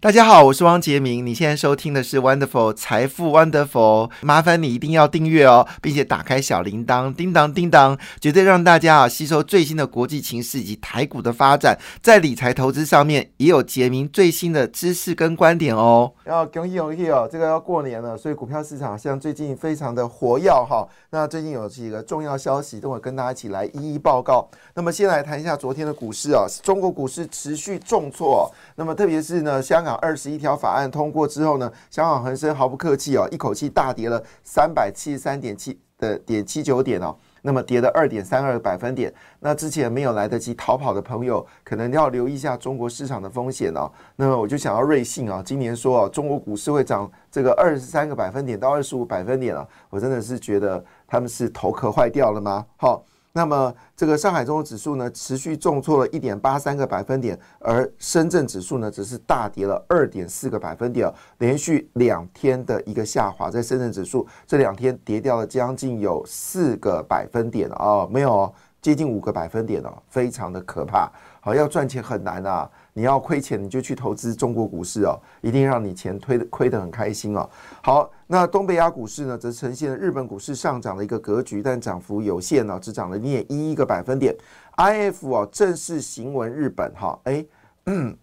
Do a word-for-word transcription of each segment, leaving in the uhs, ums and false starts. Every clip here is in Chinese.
大家好，我是汪杰明，你现在收听的是 Wonderful 财富 Wonderful， 麻烦你一定要订阅哦，并且打开小铃铛，叮当叮当，绝对让大家啊吸收最新的国际情势以及台股的发展，在理财投资上面也有杰明最新的知识跟观点哦。要恭喜恭喜哦，这个要过年了，所以股票市场像最近非常的活跃哈。那最近有几个重要消息，等会跟大家一起来一一报告。那么先来谈一下昨天的股市啊，中国股市持续重挫、哦，那么特别是呢香港。二十一条法案通过之后呢，香港恒生毫不客气哦，一口气大跌了三百七十三点七的点七九点哦，那么跌了二点三二百分点。那之前没有来得及逃跑的朋友，可能要留意一下中国市场的风险哦。那么我就想要瑞信啊、哦，今年说哦，中国股市会涨这个二十三个百分点到二十五百分点啊、哦，我真的是觉得他们是头壳坏掉了吗？好、哦。那么这个上海综合指数呢持续重挫了 一点八三 个百分点，而深圳指数呢只是大跌了 二点四 个百分点，连续两天的一个下滑，在深圳指数这两天跌掉了将近有四个百分点哦，没有、哦、接近五个百分点哦，非常的可怕。好，要赚钱很难啊，你要亏钱你就去投资中国股市哦，一定让你钱推亏得很开心哦。好，那东北亚股市呢则呈现了日本股市上涨的一个格局，但涨幅有限哦，只涨了 零点一一 个百分点。I F 哦正式行文日本哈、哦，嗯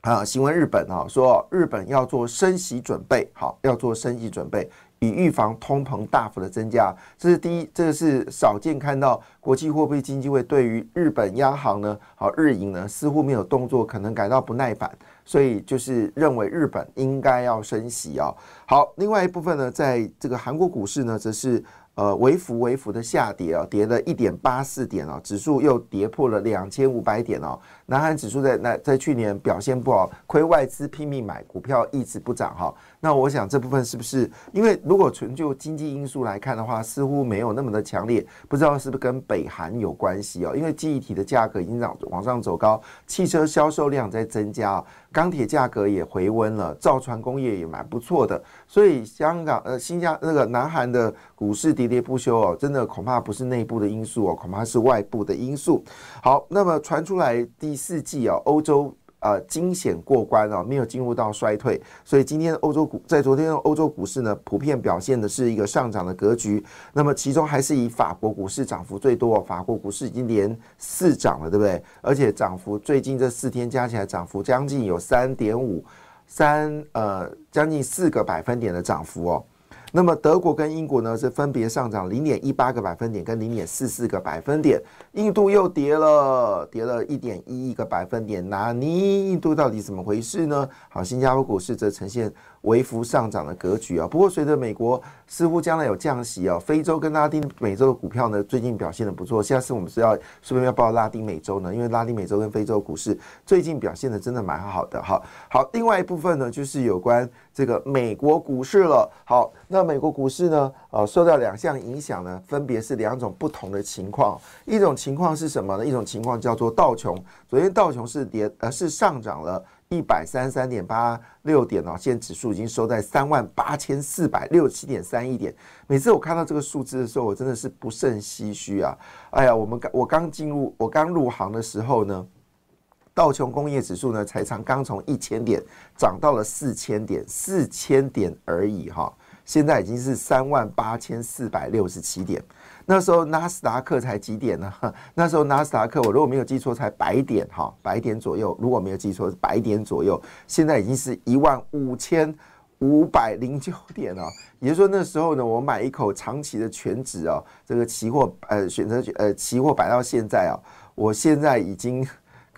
啊、行文日本、哦、说、哦、日本要做升息准备，好，要做升息准备。以预防通膨大幅的增加，这是第一，这个是少见看到国际货币基金会对于日本央行呢，好日银呢似乎没有动作，可能感到不耐烦，所以就是认为日本应该要升息啊、哦。好，另外一部分呢，在这个韩国股市呢，则是呃微幅微幅的下跌啊、哦，跌了 一点八四 点啊、哦，指数又跌破了两千五百点啊、哦。南韩指数在那在去年表现不好，亏外资拼命买股票，一直不涨哈、哦。那我想这部分是不是因为如果纯就经济因素来看的话，似乎没有那么的强烈，不知道是不是跟北韩有关系哦？因为记忆体的价格已经往上走高，汽车销售量在增加、哦，钢铁价格也回温了，造船工业也蛮不错的，所以香港呃新加那个南韩的股市喋喋不休哦，真的恐怕不是内部的因素哦，恐怕是外部的因素。好，那么传出来第四季哦，欧洲。呃，惊险过关哦，没有进入到衰退，所以今天欧洲股在昨天欧洲股市呢，普遍表现的是一个上涨的格局。那么其中还是以法国股市涨幅最多、哦，法国股市已经连四涨了，对不对？而且涨幅最近这四天加起来，涨幅将近有三点五三呃，将近四个百分点的涨幅哦。那么德国跟英国呢是分别上涨 零点一八 个百分点跟 零点四四 个百分点，印度又跌了跌了 一点一一 个百分点，哪尼印度到底怎么回事呢？好，新加坡股市则呈现微幅上涨的格局啊。不过随着美国似乎将来有降息啊，非洲跟拉丁美洲的股票呢最近表现的不错。下次我们是要顺便要报拉丁美洲呢，因为拉丁美洲跟非洲股市最近表现的真的蛮好的。好，好，另外一部分呢就是有关这个美国股市了。好，那美国股市呢，呃，受到两项影响呢，分别是两种不同的情况。一种情况是什么呢？一种情况叫做道琼，昨天道琼是跌，呃，是上涨了。一百三十三点八六 点哦，现在指数已经收在 三万八千四百六十七点三一 点。每次我看到这个数字的时候，我真的是不胜唏嘘啊！哎呀，我们我刚进入我刚入行的时候呢，道琼工业指数呢才刚刚从一千点涨到了四千点，四千点而已哈、哦，现在已经是 三万八千四百六十七 点。那时候纳斯达克才几点呢？那时候纳斯达克我如果没有记错才百点哈，百点左右，如果没有记错是百点左右。现在已经是一万五千五百零九点了、哦，也就是说那时候呢，我买一口长期的全指哦，这个期货呃选择呃期货摆到现在啊、哦，我现在已经。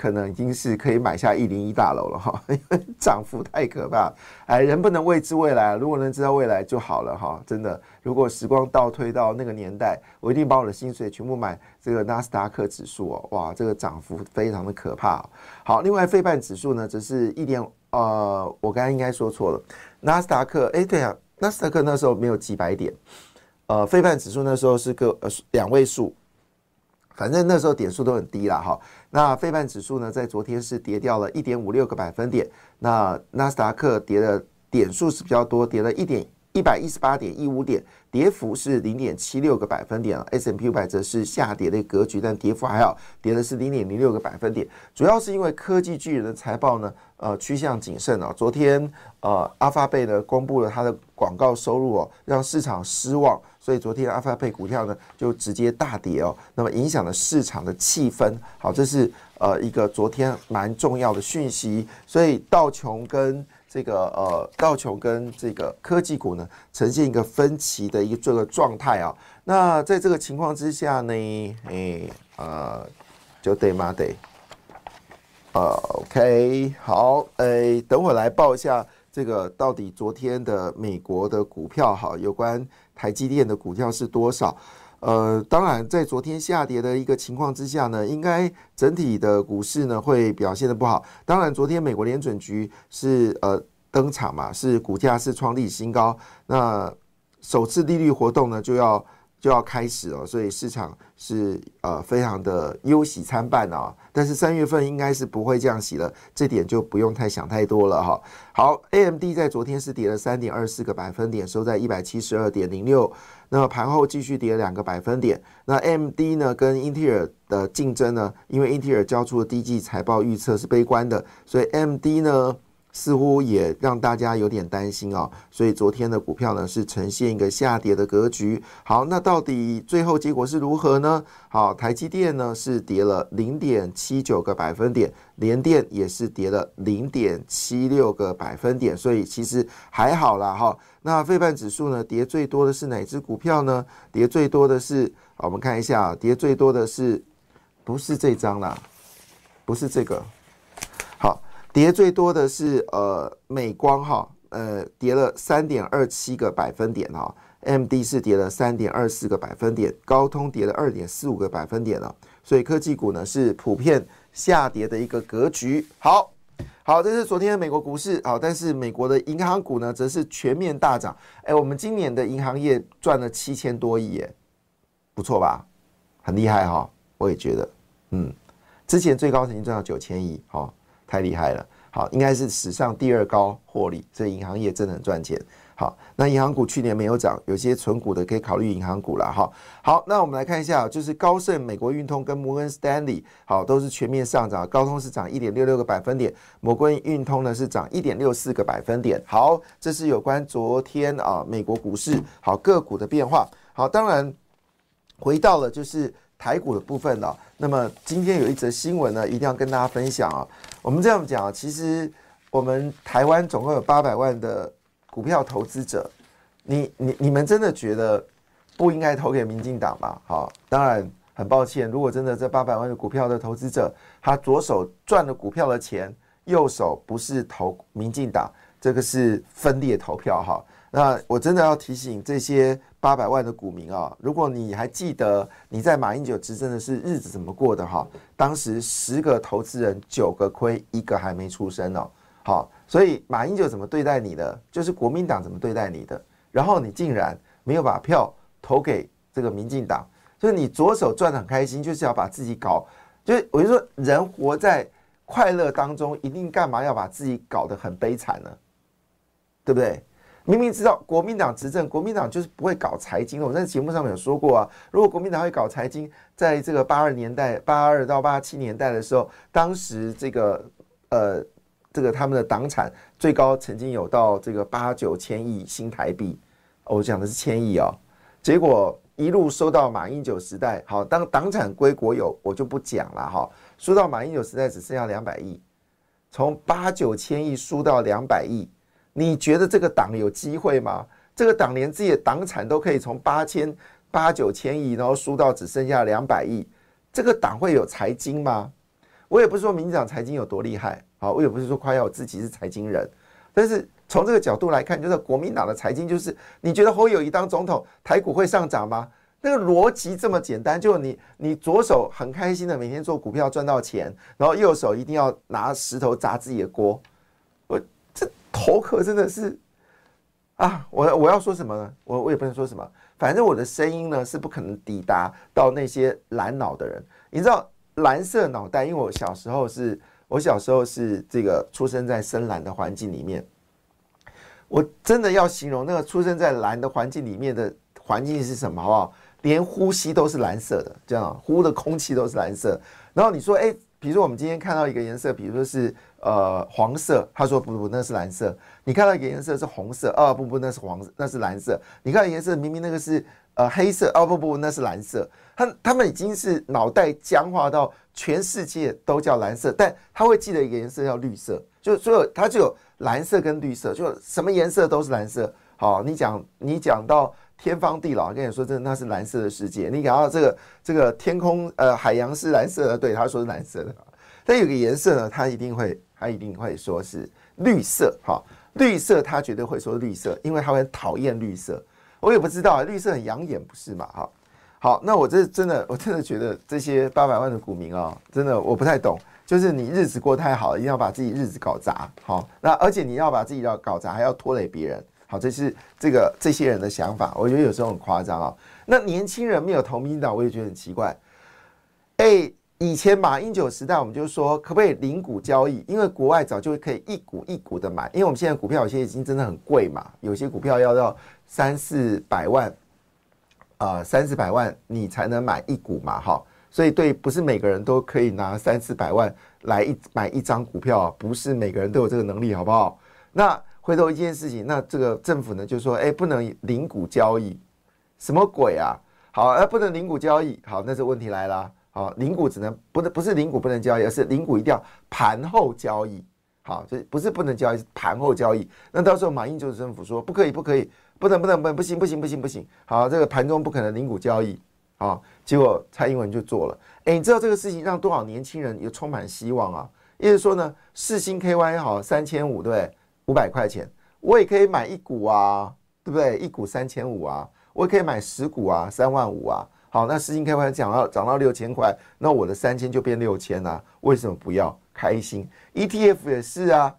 可能已经是可以买下一零一大楼了哈，因为涨幅太可怕。哎，人不能未知未来，如果能知道未来就好了哈。真的，如果时光倒退到那个年代，我一定把我的薪水全部买这个纳斯达克指数哦，哇，这个涨幅非常的可怕、哦。好，另外费半指数呢，只是一点呃，我刚才应该说错了，纳斯达克，哎，对啊，纳斯达克那时候没有几百点，呃，费半指数那时候是个呃两位数。反正那时候点数都很低啦哈。那费半指数呢，在昨天是跌掉了 一点五六 个百分点，那纳斯达克跌的点数是比较多，跌了 一百一十八点一五 点，跌幅是 零点七六 个百分点 S and P 五百 则是下跌的格局，但跌幅还好，跌的是 零点零六 个百分点，主要是因为科技巨人的财报呢，呃，趋向谨慎啊、哦。昨天呃 ，AlphaBay 呢公布了它的广告收入哦，让市场失望，所以昨天 AlphaBay 股票呢就直接大跌哦，那么影响了市场的气氛。好，这是呃一个昨天蛮重要的讯息，所以道琼跟这个呃，道琼跟这个科技股呢，呈现一个分歧的一个这个状态啊。那在这个情况之下呢，诶、欸、呃，就得嘛得，呃 ，OK， 好，诶、欸，等会来报一下这个到底昨天的美国的股票好，有关台积电的股票是多少？呃，当然，在昨天下跌的一个情况之下呢，应该整体的股市呢会表现的不好。当然，昨天美国联准局是呃登场嘛，是股价是创历史新高，那首次利率活动呢就要就要开始了，所以市场是呃非常的忧喜参半啊。但是三月份应该是不会降息了，这点就不用太想太多了哈。好 ，A M D 在昨天是跌了 三点二四 个百分点，收在 一百七十二点零六。那么盘后继续跌两个百分点。那 A M D 呢跟英特尔的竞争呢，因为英特尔交出的第一季财报预测是悲观的，所以 A M D 呢似乎也让大家有点担心啊、哦，所以昨天的股票呢是呈现一个下跌的格局。好，那到底最后结果是如何呢？好，台积电呢是跌了 零点七九 个百分点，联电也是跌了 零点七六 个百分点，所以其实还好啦哈。那费半指数呢跌最多的是哪只股票呢？跌最多的是，我们看一下，跌最多的是不是这张啦？不是这个。跌最多的是呃美光哈，呃跌了 三点二七 个百分点哈 ，A M D 是跌了 三点二四 个百分点，高通跌了 二点四五 个百分点了，所以科技股呢是普遍下跌的一个格局。好，好，这是昨天的美国股市好，但是美国的银行股呢则是全面大涨。哎，我们今年的银行业赚了七千多亿耶，不错吧？很厉害哈，我也觉得，嗯，之前最高曾经赚到九千亿哈。太厉害了，好，应该是史上第二高获利，所以银行业真的很赚钱。好，那银行股去年没有涨，有些存股的可以考虑银行股了哈。好，那我们来看一下，就是高盛、美国运通跟摩根 Stanley 好都是全面上涨，高通是涨 一点六六 个百分点，摩根运通呢是涨 一点六四 个百分点。好，这是有关昨天啊美国股市好个股的变化。好，当然回到了就是台股的部分了、啊。那么今天有一则新闻呢，一定要跟大家分享啊。我们这样讲啊，其实我们台湾总共有八百万的股票投资者，你你你们真的觉得不应该投给民进党吗？好，当然很抱歉，如果真的这八百万的股票的投资者，他左手赚了股票的钱，右手不是投民进党，这个是分裂投票哈。那我真的要提醒这些八百万的股民啊，如果你还记得你在马英九执政的是日子怎么过的哈、啊，当时十个投资人九个亏，一个还没出生哦。好，所以马英九怎么对待你的，就是国民党怎么对待你的，然后你竟然没有把票投给这个民进党，就是你左手赚得很开心，就是要把自己搞，就是我就说人活在快乐当中，一定干嘛要把自己搞得很悲惨呢？对不对？明明知道国民党执政，国民党就是不会搞财经的。我在节目上面有说过啊，如果国民党会搞财经，在这个八二年代、八二到八七年代的时候，当时这个呃，这个他们的党产最高曾经有到这个八九千亿新台币，哦、我讲的是千亿哦。结果一路收到马英九时代，好，当党产归国有，我就不讲了哈。输到马英九时代只剩下两百亿，从八九千亿输到两百亿。你觉得这个党有机会吗？这个党连自己的党产都可以从八千八九千亿，然后输到只剩下两百亿，这个党会有财经吗？我也不是说民进党财经有多厉害，好，我也不是说夸耀我自己是财经人，但是从这个角度来看，就是国民党的财经就是，你觉得侯友宜当总统，台股会上涨吗？那个逻辑这么简单，就你你左手很开心的每天做股票赚到钱，然后右手一定要拿石头砸自己的锅。头壳真的是啊，我我要说什么呢？我我也不能说什么，反正我的声音呢是不可能抵达到那些蓝脑的人。你知道蓝色脑袋，因为我小时候是，我小时候是这个出生在深蓝的环境里面。我真的要形容那个出生在蓝的环境里面的环境是什么，好不好？连呼吸都是蓝色的，这样呼的空气都是蓝色。然后你说，哎，比如说我们今天看到一个颜色，比如说是呃黄色，他说不不，那是蓝色。你看到一个颜色是红色，啊不不，那是黄色，那是蓝色。你看到颜色明明那个是呃黑色，啊不不，那是蓝色。他他们已经是脑袋僵化到全世界都叫蓝色，但他会记得一个颜色叫绿色，就所有他就有。蓝色跟绿色，就什么颜色都是蓝色。好，你讲你讲到天方地老，跟你说真的，那是蓝色的世界。你讲到这个这个天空，呃，海洋是蓝色的，对，他说是蓝色的。但有个颜色呢，他一定会他一定会说是绿色。好，绿色他绝对会说绿色，因为他会讨厌绿色。我也不知道，绿色很养眼，不是嘛？好，好，那我这真的我真的觉得这些八百万的股民啊、哦，真的我不太懂。就是你日子过太好了，一定要把自己日子搞砸，好，那而且你要把自己要搞砸，还要拖累别人，好，这是这个这些人的想法，我觉得有时候很夸张啊、哦。那年轻人没有投民进党，我也觉得很奇怪。哎，以前马英九时代，我们就说可不可以零股交易，因为国外早就可以一股一股的买，因为我们现在股票有些已经真的很贵嘛，有些股票要到三四百万，呃，三四百万你才能买一股嘛，哈。所以，对，不是每个人都可以拿三四百万来一买一张股票、啊，不是每个人都有这个能力，好不好？那回头一件事情，那这个政府呢就说，哎，不能零股交易，什么鬼啊？好，哎、啊，不能零股交易，好，那这问题来了，好，零股只能不能不是零股不能交易，而是零股一定要盘后交易，好，所以不是不能交易，是盘后交易。那到时候马英九政府说不可以，不可以，不能不能不能不行不行不行不行，好，这个盘中不可能零股交易。啊，结果蔡英文就做了。哎，你知道这个事情让多少年轻人也充满希望啊？也就是说呢，世芯 K Y 好三千五，对，五百块钱，我也可以买一股啊，对不对？一股三千五啊，我也可以买十股啊，三万五啊。好，那世芯 K Y 涨到涨到六千块，那我的三千就变六千啊，为什么不要？开心 ，E T F 也是啊。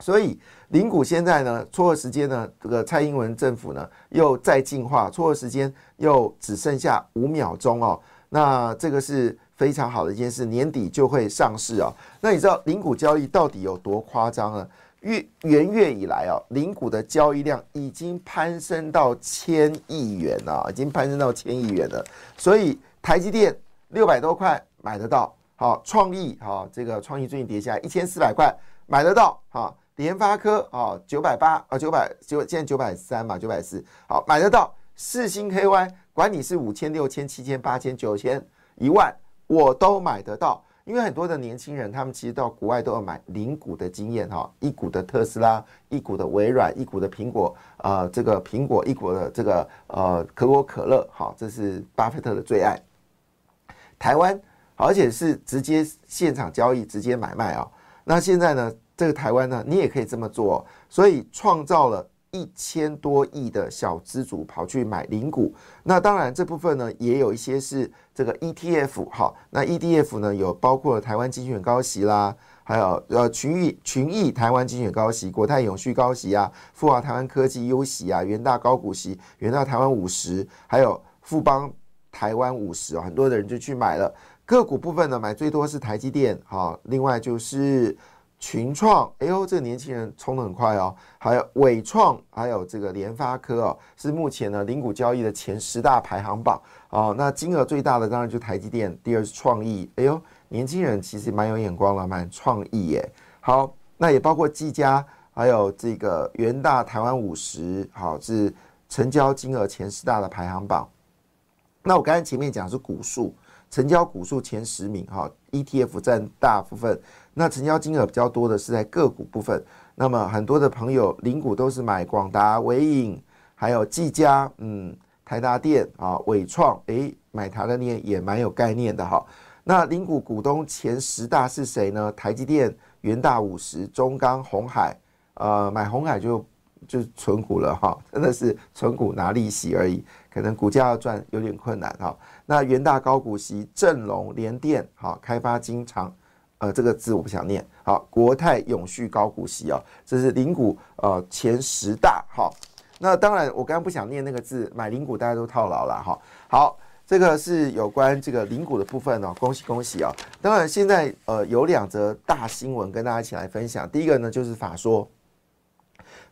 所以零股现在呢，撮合时间呢，这个蔡英文政府呢又再进化，撮合时间又只剩下五秒钟哦。那这个是非常好的一件事，年底就会上市哦。那你知道零股交易到底有多夸张呢？越元月以来哦，零股的交易量已经攀升到千亿元了，已经攀升到千亿元了。所以台积电六百多块买得到，好，创意好，这个创意最近跌下来一千四百块买得到，好。联发科啊，九百八啊，九百九，现在九百三嘛，九百四，好买得到。世芯 K Y 管你是五千、六千、七千、八千、九千、一万，我都买得到。因为很多的年轻人，他们其实到国外都有买零股的经验哈，一股的特斯拉，一股的微软，一股的苹果，呃，这个苹果一股的这个呃可口可乐，好，这是巴菲特的最爱。台湾，而且是直接现场交易，直接买卖啊、哦。那现在呢？这个台湾呢，你也可以这么做、哦，所以创造了一千多亿的小资主跑去买零股。那当然这部分呢，也有一些是这个 E T F 哈。那 E T F 呢，有包括台湾精选高息啦，还有呃群益群益台湾精选高息、国泰永续高息啊、富华台湾科技优息啊、元大高股息、元大台湾五十，还有富邦台湾五十啊，很多的人就去买了。个股部分呢，买最多是台积电哈、哦，另外就是。群创，哎呦，这个年轻人冲得很快哦。还有伟创，还有这个联发科哦，是目前呢零股交易的前十大排行榜哦。那金额最大的当然就台积电，第二是创意。哎呦，年轻人其实蛮有眼光了，蛮创意耶。好，那也包括技嘉，还有这个元大台湾五十，好是成交金额前十大的排行榜。那我刚才前面讲是股数。成交股数前十名哈 ，E T F 占大部分，那成交金额比较多的是在个股部分。那么很多的朋友零股都是买广达、伟影，还有技嘉，嗯，台达电啊、伟创，哎，买台达电也蛮有概念的哈。那零股股东前十大是谁呢？台积电、元大五十、中钢、鸿海，呃，买鸿海就就存股了哈，真的是存股拿利息而已。可能股价要赚有点困难哈。那元大高股息、正隆、联电、好开发金常，呃，这个字我不想念。好，国泰永续高股息啊、哦，这是零股呃前十大。好，那当然，我刚刚不想念那个字，买零股大家都套牢了哈。好，这个是有关这个零股的部分哦，恭喜恭喜啊、哦！当然，现在呃有两则大新闻跟大家一起来分享。第一个呢就是法说，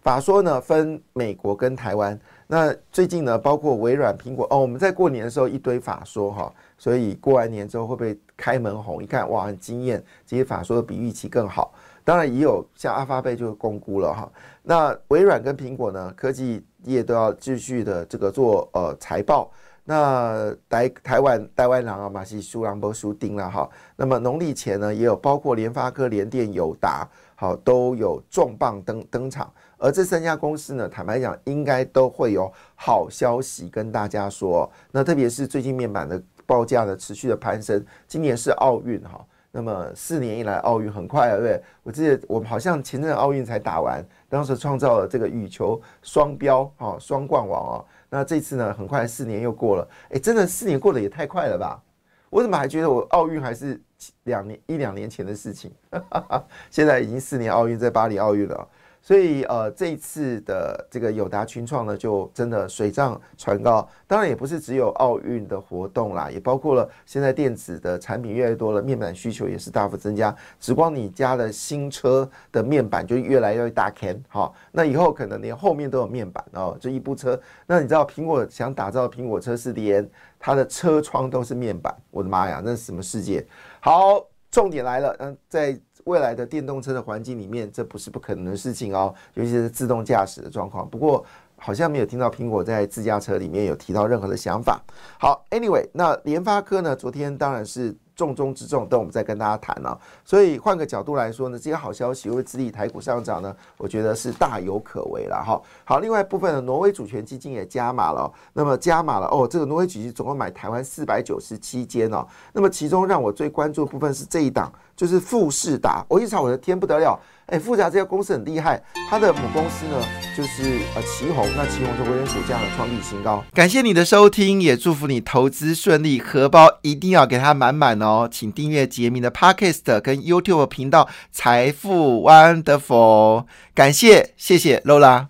法说呢分美国跟台湾。那最近呢，包括微软、苹果哦，我们在过年的时候一堆法说哈、哦，所以过完年之后会不会开门红？一看哇，很惊艳，这些法说比预期更好。当然也有像AlphaBay就公估了哈，那微软跟苹果呢，科技业都要继续的这个做呃财报。那台台湾台湾人啊，嘛是输人不输阵啦哈。那么农历前呢，也有包括联发科、联电、友达，好都有重磅登登场。而这三家公司呢，坦白讲，应该都会有好消息跟大家说、哦。那特别是最近面板的报价呢，持续的攀升，今年是奥运哈。那么四年以来，奥运很快了，对不对？我记得我们好像前阵奥运才打完，当时创造了这个羽球双标啊、哦，双冠王啊、哦。那这次呢，很快四年又过了，哎，真的四年过得也太快了吧？我怎么还觉得我奥运还是两年一两年前的事情？现在已经四年奥运在巴黎奥运了，所以呃，这一次的这个友达群创呢，就真的水涨船高。当然也不是只有奥运的活动啦，也包括了现在电子的产品越来越多了，面板需求也是大幅增加。只光你家的新车的面板就越来越大坑哈，那以后可能连后面都有面板哦，就一部车。那你知道苹果想打造苹果车是连它的车窗都是面板，我的妈呀，那是什么世界？好，重点来了，嗯，在未来的电动车的环境里面，这不是不可能的事情哦，尤其是自动驾驶的状况。不过好像没有听到苹果在自驾车里面有提到任何的想法。好 ，anyway， 那联发科呢？昨天当然是重中之重，等我们再跟大家谈啊。所以换个角度来说呢，这些好消息会致力台股上涨呢，我觉得是大有可为了哈。好，另外部分的挪威主权基金也加码了、哦，那么加码了哦，这个挪威主席总共买台湾四百九十七间哦。那么其中让我最关注的部分是这一档。就是富士达，我一查，我的天不得了！哎，富士达这家公司很厉害，它的母公司呢就是呃奇宏，那奇宏就微软股价呢创历史新高。感谢你的收听，也祝福你投资顺利，荷包一定要给它满满哦！请订阅杰明的 Podcast 跟 YouTube 频道《财富 Wonderful》，感谢谢谢 Lola。